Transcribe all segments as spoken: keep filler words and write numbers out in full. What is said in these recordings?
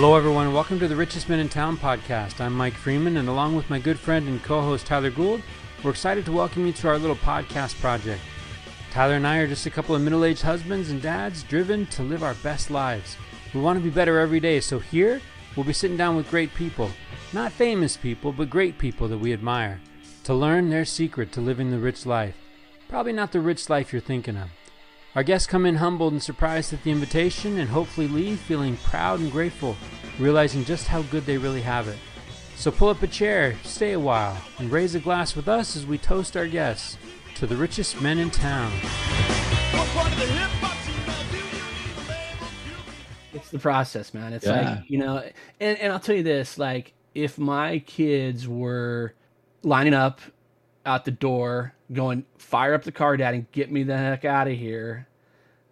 Hello everyone, welcome to the Richest Men in Town podcast. I'm Mike Freeman, and along with my good friend and co-host Tyler Gould, we're excited to welcome you to our little podcast project. Tyler and I are just a couple of middle-aged husbands and dads driven to live our best lives. We want to be better every day, so here we'll be sitting down with great people. Not famous people, but great people that we admire, to learn their secret to living the rich life. Probably not the rich life you're thinking of. Our guests come in humbled and surprised at the invitation and hopefully leave feeling proud and grateful, realizing just how good they really have it. So pull up a chair, stay a while, and raise a glass with us as we toast our guests to the richest men in town. It's the process, man. It's yeah. like, you know, and, and I'll tell you this, like if my kids were lining up out the door going, fire up the car, dad, and get me the heck out of here,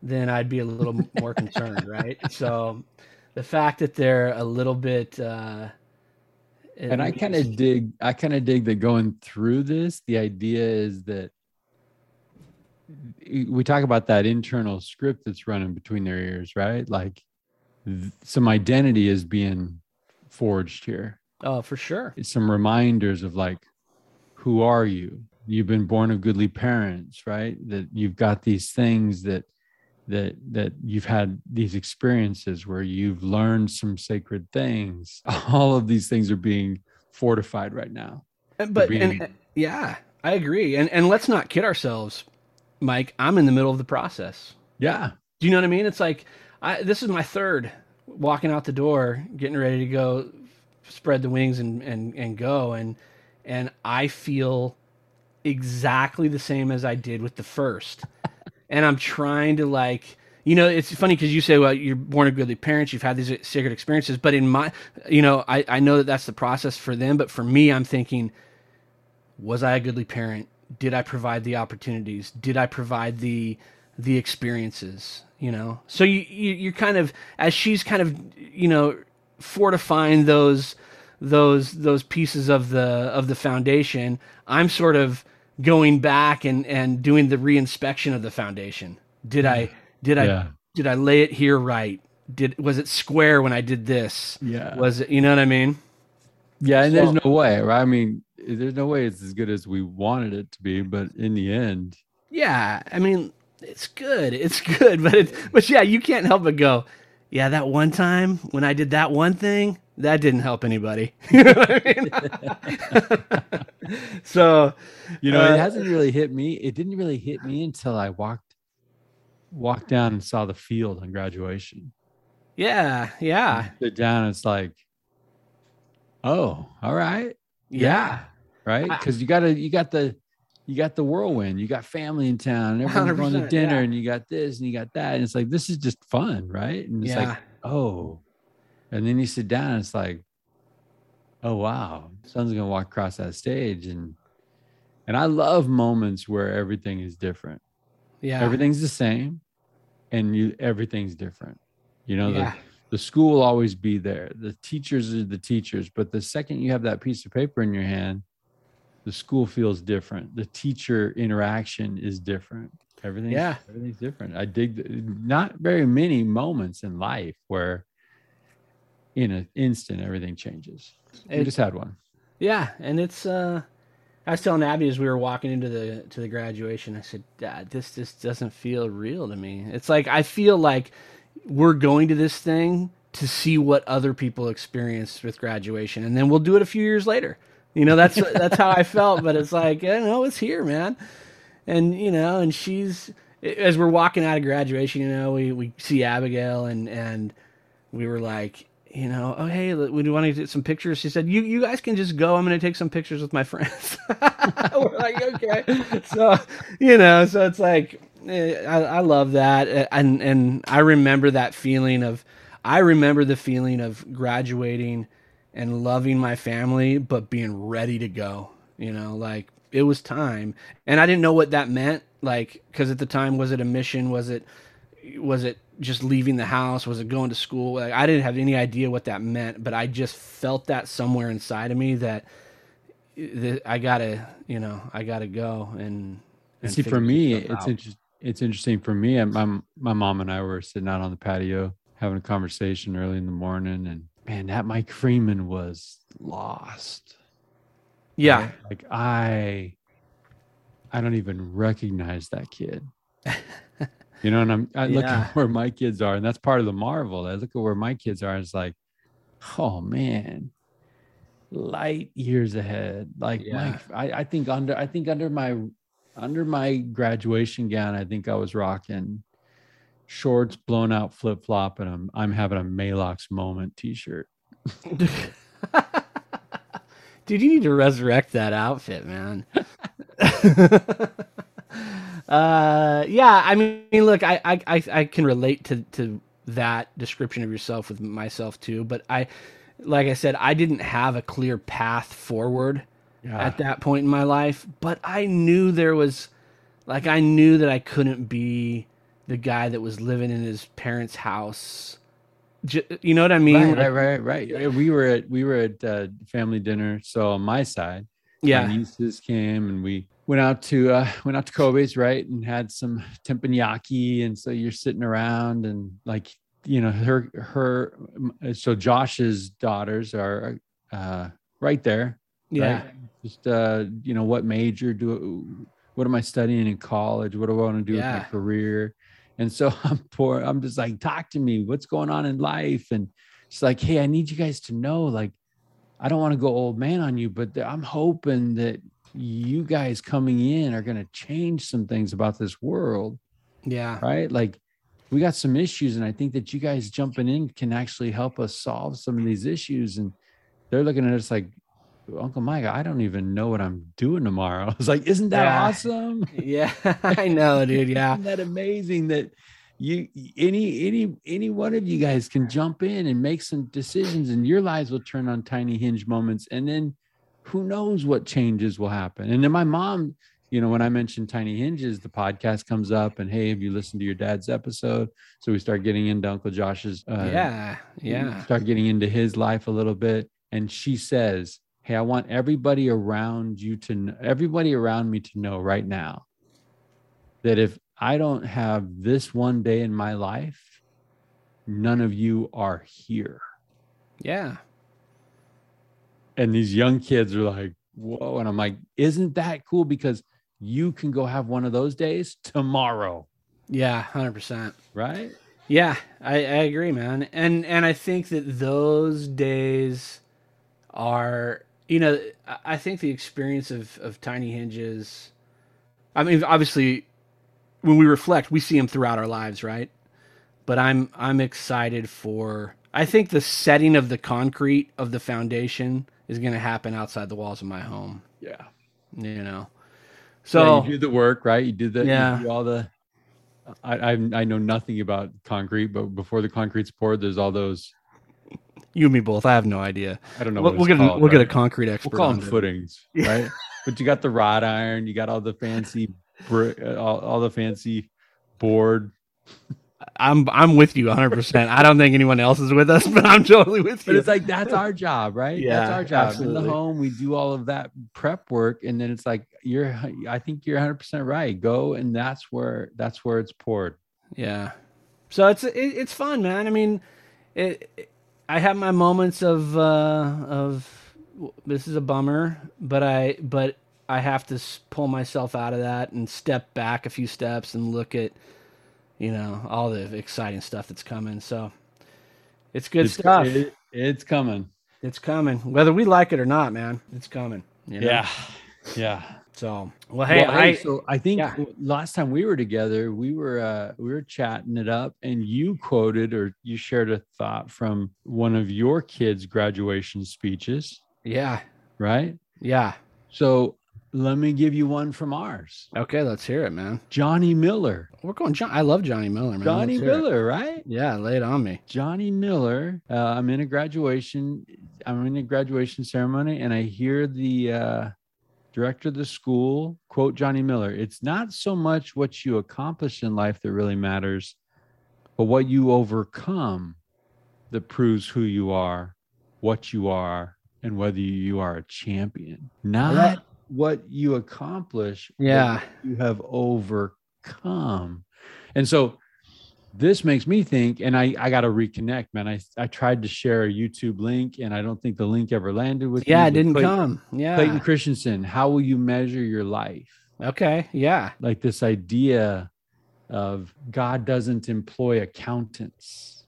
then I'd be a little more concerned, right? So the fact that they're a little bit uh and I kind of dig I kind of dig that going through this, the idea is that we talk about that internal script that's running between their ears, right? Like th- some identity is being forged here. Oh, for sure. It's some reminders of like, who are you? You've been born of goodly parents, right? That you've got these things that that that you've had these experiences where you've learned some sacred things. All of these things are being fortified right now. But being... and, and, yeah, I agree. And and let's not kid ourselves, Mike. I'm in the middle of the process. Yeah. Do you know what I mean? It's like I, this is my third walking out the door, getting ready to go, spread the wings and and and go and. And I feel exactly the same as I did with the first. And I'm trying to like, you know, it's funny because you say, well, you're born of goodly parents. You've had these sacred experiences. But in my, you know, I, I know that that's the process for them. But for me, I'm thinking, was I a goodly parent? Did I provide the opportunities? Did I provide the the experiences? You know, so you, you you're kind of, as she's kind of, you know, fortifying those those those pieces of the of the foundation, I'm sort of going back and and doing the reinspection of the foundation. Did I did yeah. I did I lay it here right? Did was it square when I did this? Yeah. Was it, you know what I mean? Yeah, and so, there's no way, right? I mean, there's no way it's as good as we wanted it to be, but in the end. Yeah, I mean, it's good. It's good, but it but yeah, you can't help but go, yeah, that one time when I did that one thing, that didn't help anybody. You know what I mean? So, you know, uh, it hasn't really hit me. It didn't really hit me until I walked, walked down and saw the field on graduation. Yeah. Yeah. Sit down. It's like, oh, all right. Yeah. yeah right. I, Cause you gotta, you got the, you got the whirlwind, you got family in town and everyone's going to dinner yeah. and you got this and you got that. And it's like, this is just fun. Right. And it's yeah. like, oh, and then you sit down and it's like, oh, wow, someone's going to walk across that stage. And and I love moments where everything is different. Yeah. Everything's the same and you everything's different. You know, yeah. the, the school will always be there. The teachers are the teachers. But the second you have that piece of paper in your hand, the school feels different. The teacher interaction is different. Everything's, yeah. everything's different. I dig the, not very many moments in life where in an instant, everything changes. We it, just had one. Yeah, and it's. Uh, I was telling Abby as we were walking into the to the graduation, I said, "Dad, this just doesn't feel real to me. It's like I feel like we're going to this thing to see what other people experience with graduation, and then we'll do it a few years later. You know, that's that's how I felt. But it's like, I don't know, it's here, man. And you know, and she's as we're walking out of graduation, you know, we we see Abigail, and and we were like. You know, oh, hey, we do want to get some pictures. She said, you you guys can just go. I'm going to take some pictures with my friends. We're like, okay. So, you know, so it's like, I, I love that. And and I remember that feeling of, I remember the feeling of graduating and loving my family, but being ready to go, you know, like it was time. And I didn't know what that meant. Like, because at the time, was it a mission? Was it, was it, just leaving the house? Was it going to school? Like, I didn't have any idea what that meant, but I just felt that somewhere inside of me that, that I gotta, you know, I gotta go. And, and see, for me, it's interesting. It's interesting for me. My my mom and I were sitting out on the patio having a conversation early in the morning, and man, that Mike Freeman was lost. Yeah. Right? Like I, I don't even recognize that kid. You know, and I'm I look yeah. at where my kids are, and that's part of the marvel. I look at where my kids are, and it's like, oh man, light years ahead. Like yeah. Mike, I, I think under I think under my under my graduation gown, I think I was rocking shorts, blown out flip flop, and I'm I'm having a Maalox moment t-shirt. Dude, you need to resurrect that outfit, man. uh yeah i mean look i i i can relate to to that description of yourself with myself too, but I like I said, I didn't have a clear path forward yeah. at that point in my life, but I knew there was like I knew that I couldn't be the guy that was living in his parents' house. You know what I mean? Right, right, right, right. we were at we were at uh, family dinner, so on my side yeah my nieces came, and we Went out to uh, went out to Kobe's, right, and had some teppanyaki, and so you're sitting around, and like you know, her her. So Josh's daughters are uh, right there. Yeah. Right? Just uh, you know, what major do? What am I studying in college? What do I want to do yeah. with my career? And so I'm poor. I'm just like, talk to me. What's going on in life? And it's like, hey, I need you guys to know. Like, I don't want to go old man on you, but I'm hoping that you guys coming in are going to change some things about this world. Yeah. Right. Like we got some issues, and I think that you guys jumping in can actually help us solve some of these issues. And they're looking at us like, Uncle Mike, I don't even know what I'm doing tomorrow. I was like, isn't that yeah. awesome? Yeah, I know, dude. Yeah. Isn't that amazing that you, any, any, any one of you guys can jump in and make some decisions, and your lives will turn on tiny hinge moments. And then who knows what changes will happen. And then my mom, you know, when I mentioned Tiny Hinges, the podcast comes up, and hey, have you listened to your dad's episode? So we start getting into Uncle Josh's. Uh, yeah. Yeah. Start getting into his life a little bit. And she says, hey, I want everybody around you to know, everybody around me to know right now that if I don't have this one day in my life, none of you are here. Yeah. And these young kids are like, whoa. And I'm like, isn't that cool? Because you can go have one of those days tomorrow. Yeah. one hundred percent. Right. Yeah. I, I agree, man. And, and I think that those days are, you know, I think the experience of, of Tiny Hinges, I mean, obviously when we reflect, we see them throughout our lives. Right. But I'm, I'm excited for, I think the setting of the concrete of the foundation is going to happen outside the walls of my home. Yeah. You know, so yeah, you do the work, right? You do the, yeah. you do all the, I, I I know nothing about concrete, but before the concrete's poured, there's all those. You and me both. I have no idea. I don't know. We'll, what we'll, get, called, we'll right? get a concrete expert. We'll call them footings, it. Right? But you got the wrought iron, you got all the fancy brick, all, all the fancy board. I'm I'm with you one hundred percent. I don't think anyone else is with us, but I'm totally with you. But it's like, that's our job, right? Yeah, that's our job. Absolutely. In the home, we do all of that prep work, and then it's like, you're. I think you're one hundred percent right. Go, and that's where that's where it's poured. Yeah. So it's it, it's fun, man. I mean, it, it, I have my moments of uh, of this is a bummer, but I but I have to pull myself out of that and step back a few steps and look at. You know, all the exciting stuff that's coming. So it's good it's, stuff. It, it's coming. It's coming. Whether we like it or not, man, it's coming. You know? Yeah. Yeah. So, well, hey, well, I, I, so I think yeah. last time we were together, we were, uh, we were chatting it up, and you quoted, or you shared a thought from one of your kids' graduation speeches. Yeah. Right. Yeah. So let me give you one from ours. Okay, let's hear it, man. Johnny Miller. We're going John. I love Johnny Miller, man. Johnny Miller, right? Yeah, lay it on me. Johnny Miller. Uh, I'm in a graduation. I'm in a graduation ceremony, and I hear the uh, director of the school quote Johnny Miller. It's not so much what you accomplish in life that really matters, but what you overcome that proves who you are, what you are, and whether you are a champion. Not. That- what you accomplish, yeah, you have overcome. And so This makes me think, and I, I got to reconnect, man. I, I tried to share a YouTube link, and I don't think the link ever landed with yeah, me. Yeah, it didn't Clayton, come. Yeah. Clayton Christensen, how will you measure your life? Okay, yeah. Like this idea of God doesn't employ accountants.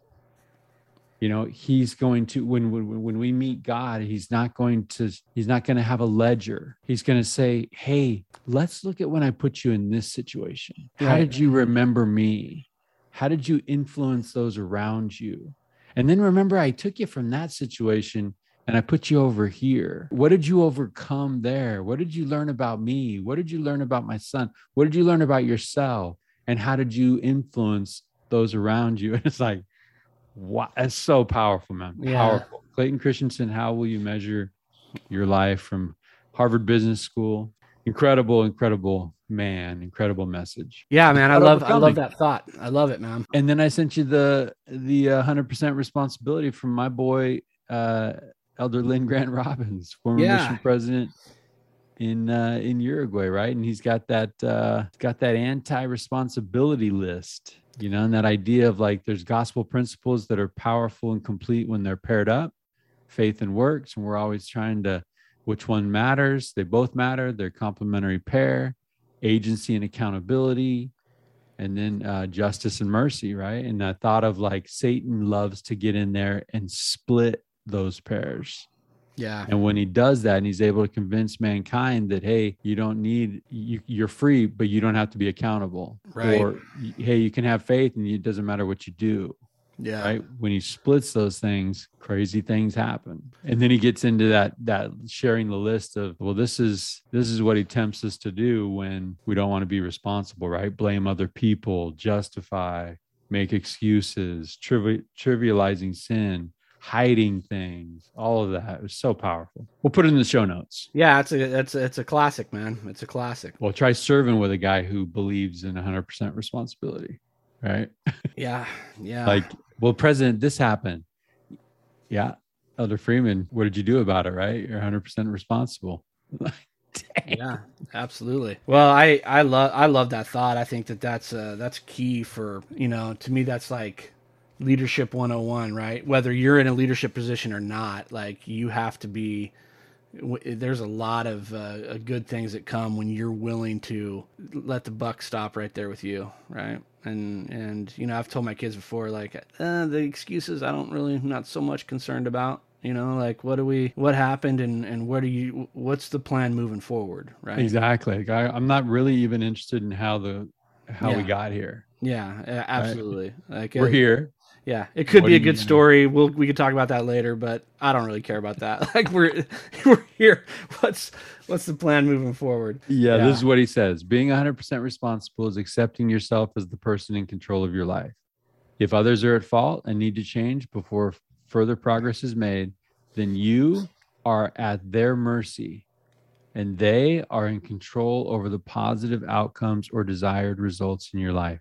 You know, he's going to, when when, when we meet God, he's not going to, he's not going to have a ledger. He's going to say, hey, let's look at when I put you in this situation. How did you remember me? How did you influence those around you? And then remember, I took you from that situation and I put you over here. What did you overcome there? What did you learn about me? What did you learn about my son? What did you learn about yourself? And how did you influence those around you? And it's like, wow, that's so powerful, man. Yeah. Powerful. Clayton Christensen, how will you measure your life, from Harvard Business School? Incredible, incredible man, incredible message. Yeah, man, I love, I love that thought. I love it, man. And then I sent you the the one hundred percent responsibility from my boy, uh, Elder Lynn Grant Robbins, former yeah. mission president in uh, in Uruguay, right? And he's got that uh, got that anti-responsibility list, you know, and that idea of like there's gospel principles that are powerful and complete when they're paired up, faith and works, and we're always trying to. Which one matters? They both matter. They're complementary pair, agency and accountability, and then uh, justice and mercy, right? And I thought of like Satan loves to get in there and split those pairs. Yeah. And when he does that and he's able to convince mankind that, hey, you don't need, you, you're free, but you don't have to be accountable. Right. Or, hey, you can have faith and it doesn't matter what you do. Yeah. Right. When he splits those things, crazy things happen. And then he gets into that, that sharing the list of, well, this is, this is what he tempts us to do when we don't want to be responsible, right? Blame other people, justify, make excuses, triv- trivializing sin, hiding things, all of that. It was so powerful. We'll put it in the show notes. Yeah. It's a, that's a, it's a classic, man. It's a classic. Well, try serving with a guy who believes in one hundred percent responsibility. Right. Yeah. Yeah. Like, well, President, this happened. Yeah. Elder Freeman, what did you do about it? Right. You're one hundred percent responsible. Yeah, absolutely. Well, I, I love, I love that thought. I think that that's uh that's key for, you know, to me, that's like leadership one oh one, right? Whether you're in a leadership position or not, like you have to be, there's a lot of uh, good things that come when you're willing to let the buck stop right there with you. Right. And, and, you know, I've told my kids before, like, uh, the excuses, I don't really, I'm not so much concerned about, you know, like, what do we, what happened and, and what do you, what's the plan moving forward? Right. Exactly. Like I, I'm not really even interested in how the, how yeah. we got here. Yeah, absolutely. Right? Like we're it, here. Yeah, it could what be a good mean? story. We'll we could talk about that later, but I don't really care about that. Like we're we're here. What's what's the plan moving forward? Yeah, yeah, this is what he says. Being one hundred percent responsible is accepting yourself as the person in control of your life. If others are at fault and need to change before further progress is made, then you are at their mercy, and they are in control over the positive outcomes or desired results in your life.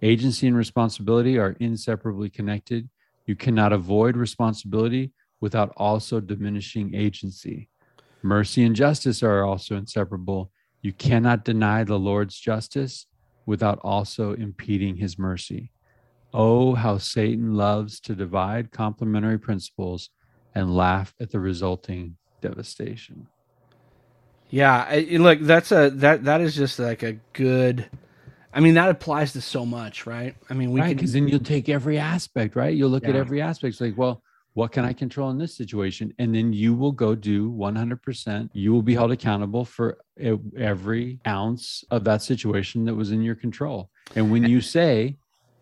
Agency and responsibility are inseparably connected. You cannot avoid responsibility without also diminishing agency. Mercy and justice are also inseparable. You cannot deny the Lord's justice without also impeding his mercy. Oh, how Satan loves to divide complementary principles and laugh at the resulting devastation. Yeah, I, look, that's a that that is just like a good... I mean, that applies to so much, right? I mean, we right, because then you'll take every aspect, right? You'll look yeah. at every aspect. It's like, well, what can I control in this situation? And then you will go do one hundred percent. You will be held accountable for every ounce of that situation that was in your control. And when you say,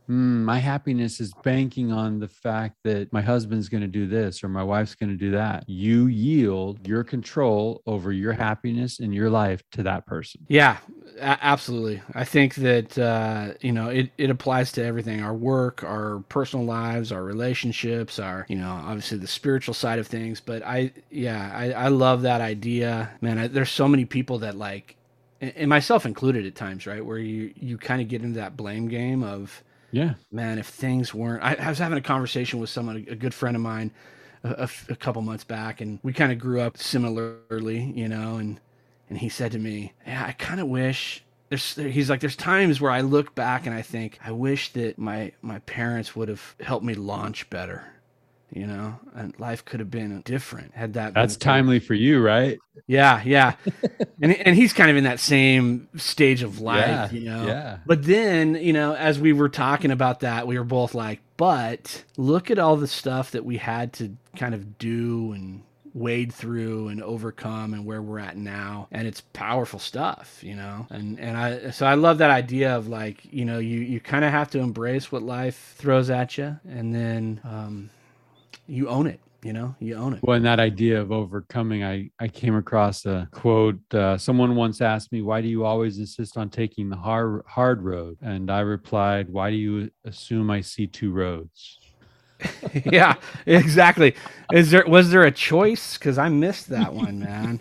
mm, my happiness is banking on the fact that my husband's going to do this or my wife's going to do that, you yield your control over your happiness in your life to that person. Yeah, a- absolutely. I think that, uh, you know, it, it applies to everything, our work, our personal lives, our relationships, our, you know, obviously the spiritual side of things. But I, yeah, I, I love that idea, man. I, there's so many people that like, and myself included at times, right, where you, you kind of get into that blame game of, yeah, man, if things weren't, I, I was having a conversation with someone, a good friend of mine a, a, a couple months back, and we kind of grew up similarly, you know, and, and he said to me, yeah, I kind of wish There's, he's like, there's times where I look back and I think, I wish that my, my parents would have helped me launch better, you know, and life could have been different had that. That's timely for you, right? Yeah. Yeah. and and he's kind of in that same stage of life, yeah, you know, yeah. But then, you know, as we were talking about that, we were both like, but look at all the stuff that we had to kind of do and wade through and overcome, and where we're at now, and it's powerful stuff, you know. And and I so I love that idea of, like, you know, you you kind of have to embrace what life throws at you, and then um you own it, you know, you own it. Well, and that idea of overcoming, I I came across a quote. Uh, someone once asked me, "Why do you always insist on taking the hard hard road?" And I replied, "Why do you assume I see two roads?" Yeah, exactly. Is there was there a choice? Because I missed that one, man.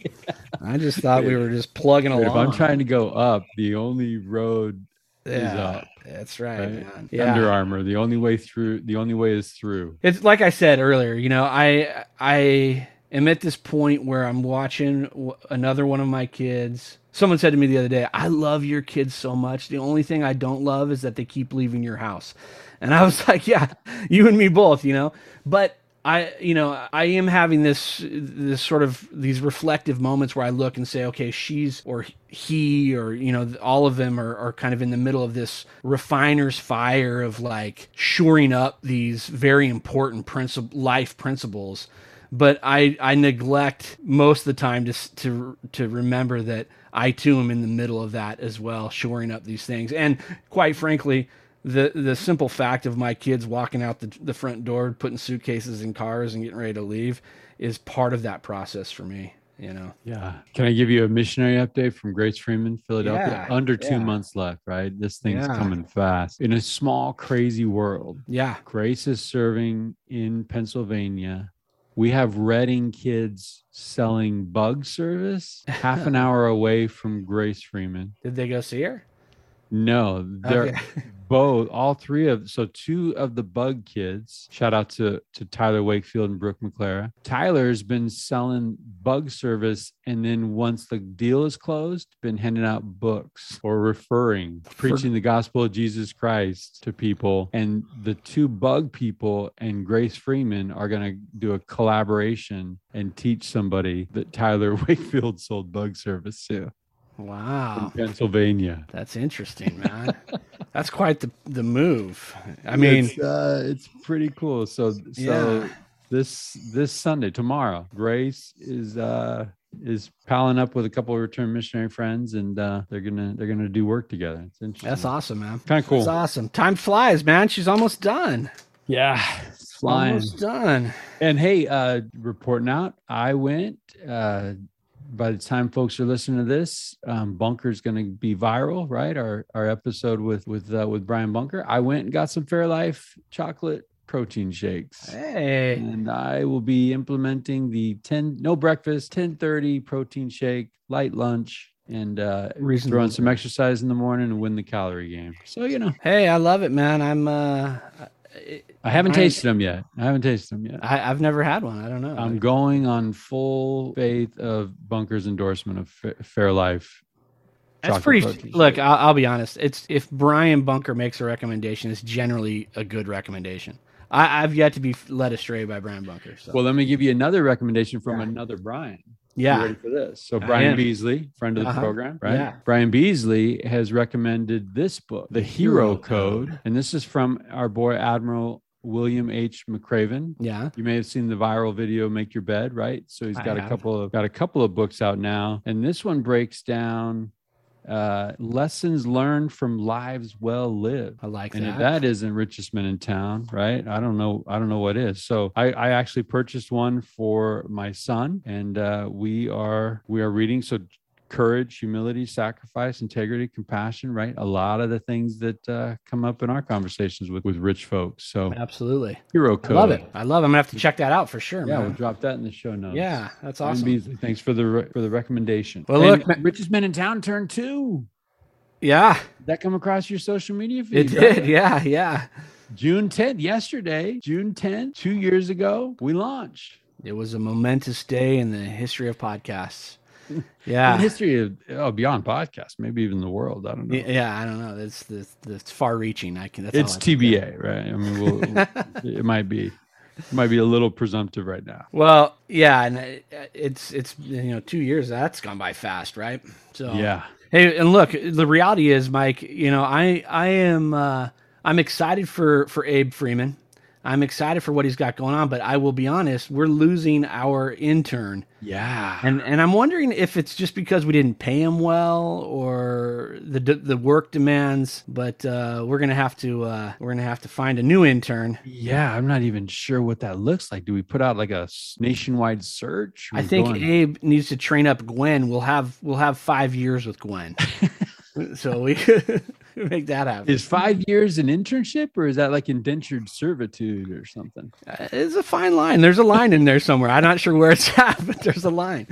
I just thought we were just plugging along. If I'm trying to go up, the only road yeah, is up. That's right, right? Man. Yeah. Under Armour. The only way through. The only way is through. It's like I said earlier. You know, I I am at this point where I'm watching another one of my kids. Someone said to me the other day, "I love your kids so much. The only thing I don't love is that they keep leaving your house." And I was like, yeah, you and me both, you know. But I, you know, I am having this, this sort of these reflective moments where I look and say, okay, she's or he or, you know, all of them are, are kind of in the middle of this refiner's fire of, like, shoring up these very important princi- life principles. But I, I neglect most of the time to to to remember that I too am in the middle of that as well, shoring up these things. And quite frankly, the the simple fact of my kids walking out the the front door, putting suitcases in cars and getting ready to leave is part of that process for me, you know. Yeah. Can I give you a missionary update from Grace Freeman, Philadelphia? Yeah, Under two yeah. months left, right? This thing's yeah. coming fast. In a small, crazy world. Yeah. Grace is serving in Pennsylvania. We have Reading kids selling bug service half an hour away from Grace Freeman. Did they go see her? No, they're okay. both, all three of, so two of the bug kids, shout out to, to Tyler Wakefield and Brooke McClara. Tyler's been selling bug service. And then once the deal is closed, been handing out books or referring, preaching the gospel of Jesus Christ to people. And the two bug people and Grace Freeman are going to do a collaboration and teach somebody that Tyler Wakefield sold bug service to. Wow. In Pennsylvania. That's interesting, man. That's quite the, the move. I mean, it's, uh, it's pretty cool. So, so yeah. this, this Sunday, tomorrow, Grace is, uh, is palling up with a couple of return missionary friends, and uh, they're going to, they're going to do work together. It's interesting. That's awesome, man. Kind of cool. That's awesome. Time flies, man. She's almost done. Yeah. Flying. Almost done. And hey, uh, reporting out, I went, uh, by the time folks are listening to this, um, Bunker's going to be viral, right? Our our episode with with uh, with Brian Bunker. I went and got some Fairlife chocolate protein shakes. Hey, and I will be implementing the ten no breakfast, ten thirty protein shake, light lunch, and uh, throw in some exercise in the morning and win the calorie game. So, you know, hey, I love it, man. I'm. Uh, I haven't tasted I, them yet. I haven't tasted them yet. I, I've never had one. I don't know. I'm going on full faith of Bunker's endorsement of Fairlife. That's pretty. Protein. Look, I'll, I'll be honest. It's if Brian Bunker makes a recommendation, it's generally a good recommendation. I, I've yet to be led astray by Brian Bunker. So. Well, let me give you another recommendation from yeah. another Brian. Yeah. You ready for this? So Brian Beasley, friend of the uh-huh. program, right? Yeah. Brian Beasley has recommended this book, The Hero Code. And this is from our boy, Admiral William H. McRaven. Yeah. You may have seen the viral video, Make Your Bed, right? So he's got I a have. couple of, got a couple of books out now. And this one breaks down uh, lessons learned from lives well lived. I like that. And if that isn't Richest Men in Town, right? I don't know. I don't know what is. So I, I actually purchased one for my son, and uh, we are, we are reading. So courage, humility, sacrifice, integrity, compassion, right? A lot of the things that uh, come up in our conversations with, with rich folks. So absolutely. Hero Code. I love it. I love it. I'm gonna have to check that out for sure. Yeah, man. We'll drop that in the show notes. Yeah, that's awesome. Beasley, thanks for the re- for the recommendation. Well, and look, man, Richest Men in Town turn two. Yeah. Did that come across your social media feed? It did. Right? Yeah, yeah. June tenth, yesterday, June tenth, two years ago, we launched. It was a momentous day in the history of podcasts. Yeah. In the history of oh, beyond podcast, maybe even the world. I don't know. Yeah, I don't know. That's this that's far reaching. I can that's it's I T B A, right? I mean, we'll, it might be it might be a little presumptive right now. Well, yeah, and it, it's it's you know, two years that's gone by fast, right? So yeah. Hey, and look, the reality is, Mike, you know, I I am uh, I'm excited for for Abe Freeman. I'm excited for what he's got going on, but I will be honest, we're losing our intern. Yeah. And and I'm wondering if it's just because we didn't pay him well or the the work demands, but uh, we're going to have to uh, we're going to have to find a new intern. Yeah, I'm not even sure what that looks like. Do we put out like a nationwide search? I think going... Abe needs to train up Gwen. We'll have we'll have five years with Gwen. So we make that happen. Is five years an internship, or is that like indentured servitude or something? Uh, it's a fine line. There's a line in there somewhere. I'm not sure where it's at, but there's a line.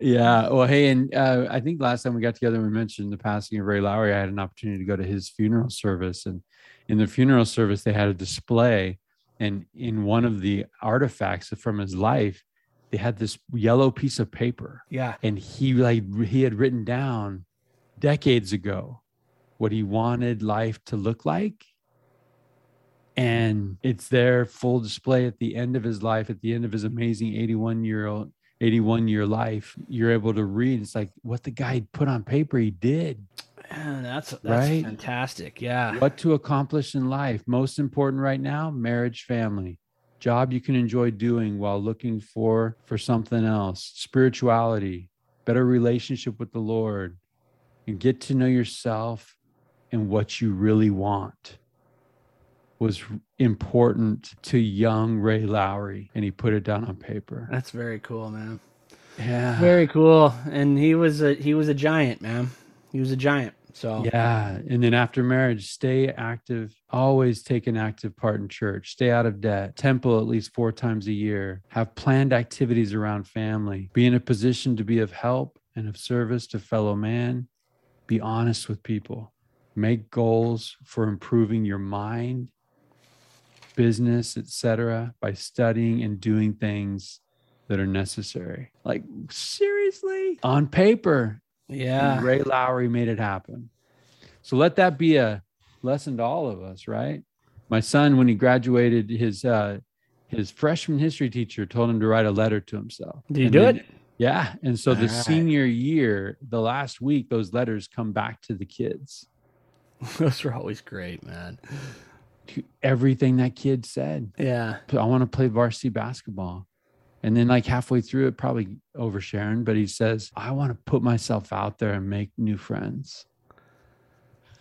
Yeah. Well, hey, and uh, I think last time we got together, we mentioned the passing of Ray Lowry. I had an opportunity to go to his funeral service, and in the funeral service, they had a display, and in one of the artifacts from his life, they had this yellow piece of paper. Yeah. And he like he had written down decades ago what he wanted life to look like. And it's there full display at the end of his life, at the end of his amazing eighty-one year old, eighty-one year life. You're able to read. It's like what the guy put on paper, he did. Man, that's that's right? Fantastic. Yeah. What to accomplish in life. Most important right now, marriage, family. Job you can enjoy doing while looking for for something else, spirituality, better relationship with the Lord, and get to know yourself and what you really want was important to young Ray Lowry, and he put it down on paper. That's very cool, man. Yeah. Very cool. And he was a he was a giant, man. He was a giant. So yeah. And then after marriage, stay active, always take an active part in church, stay out of debt, temple at least four times a year, have planned activities around family, be in a position to be of help and of service to fellow man, be honest with people, make goals for improving your mind, business, et cetera, by studying and doing things that are necessary. Like seriously, on paper. Yeah. And Ray Lowry made it happen. So let that be a lesson to all of us, right? My son, when he graduated, his uh, his freshman history teacher told him to write a letter to himself. Did he do then, it? Yeah. And so all the right. Senior year, the last week, those letters come back to the kids. Those are always great, man. To everything that kid said. Yeah. I want to play varsity basketball. And then like halfway through it, probably oversharing, but he says, I want to put myself out there and make new friends.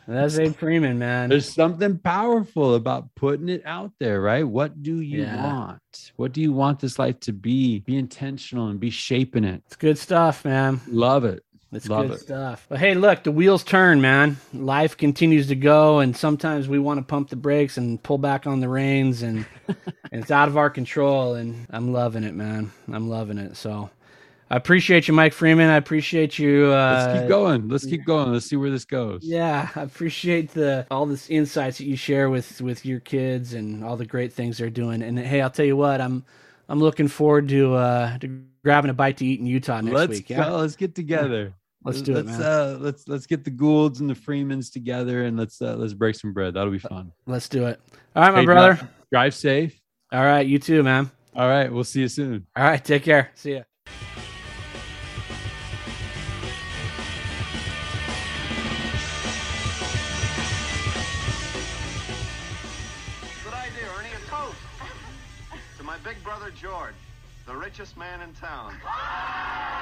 That's Abe Freeman, man. There's something powerful about putting it out there, right? What do you yeah. want? What do you want this life to be? Be intentional and be shaping it. It's good stuff, man. Love it. It's Love good it. stuff. But hey, look, the wheels turn, man. Life continues to go, and sometimes we want to pump the brakes and pull back on the reins, and, and it's out of our control, and I'm loving it, man. I'm loving it. So I appreciate you, Mike Freeman. I appreciate you. Uh, Let's keep going. Let's keep going. Let's see where this goes. Yeah, I appreciate the all the insights that you share with, with your kids and all the great things they're doing. And hey, I'll tell you what, I'm I'm looking forward to uh, to grabbing a bite to eat in Utah next Let's week. Yeah? Go. Let's get together. Let's do let's, it, man. Uh, let's let's get the Goulds and the Freemans together, and let's uh, let's break some bread. That'll be fun. Let's do it. All right, my hey, brother. Drive, drive safe. All right, you too, man. All right, we'll see you soon. All right, take care. See ya. Good idea, Ernie. A toast to my big brother George, the richest man in town.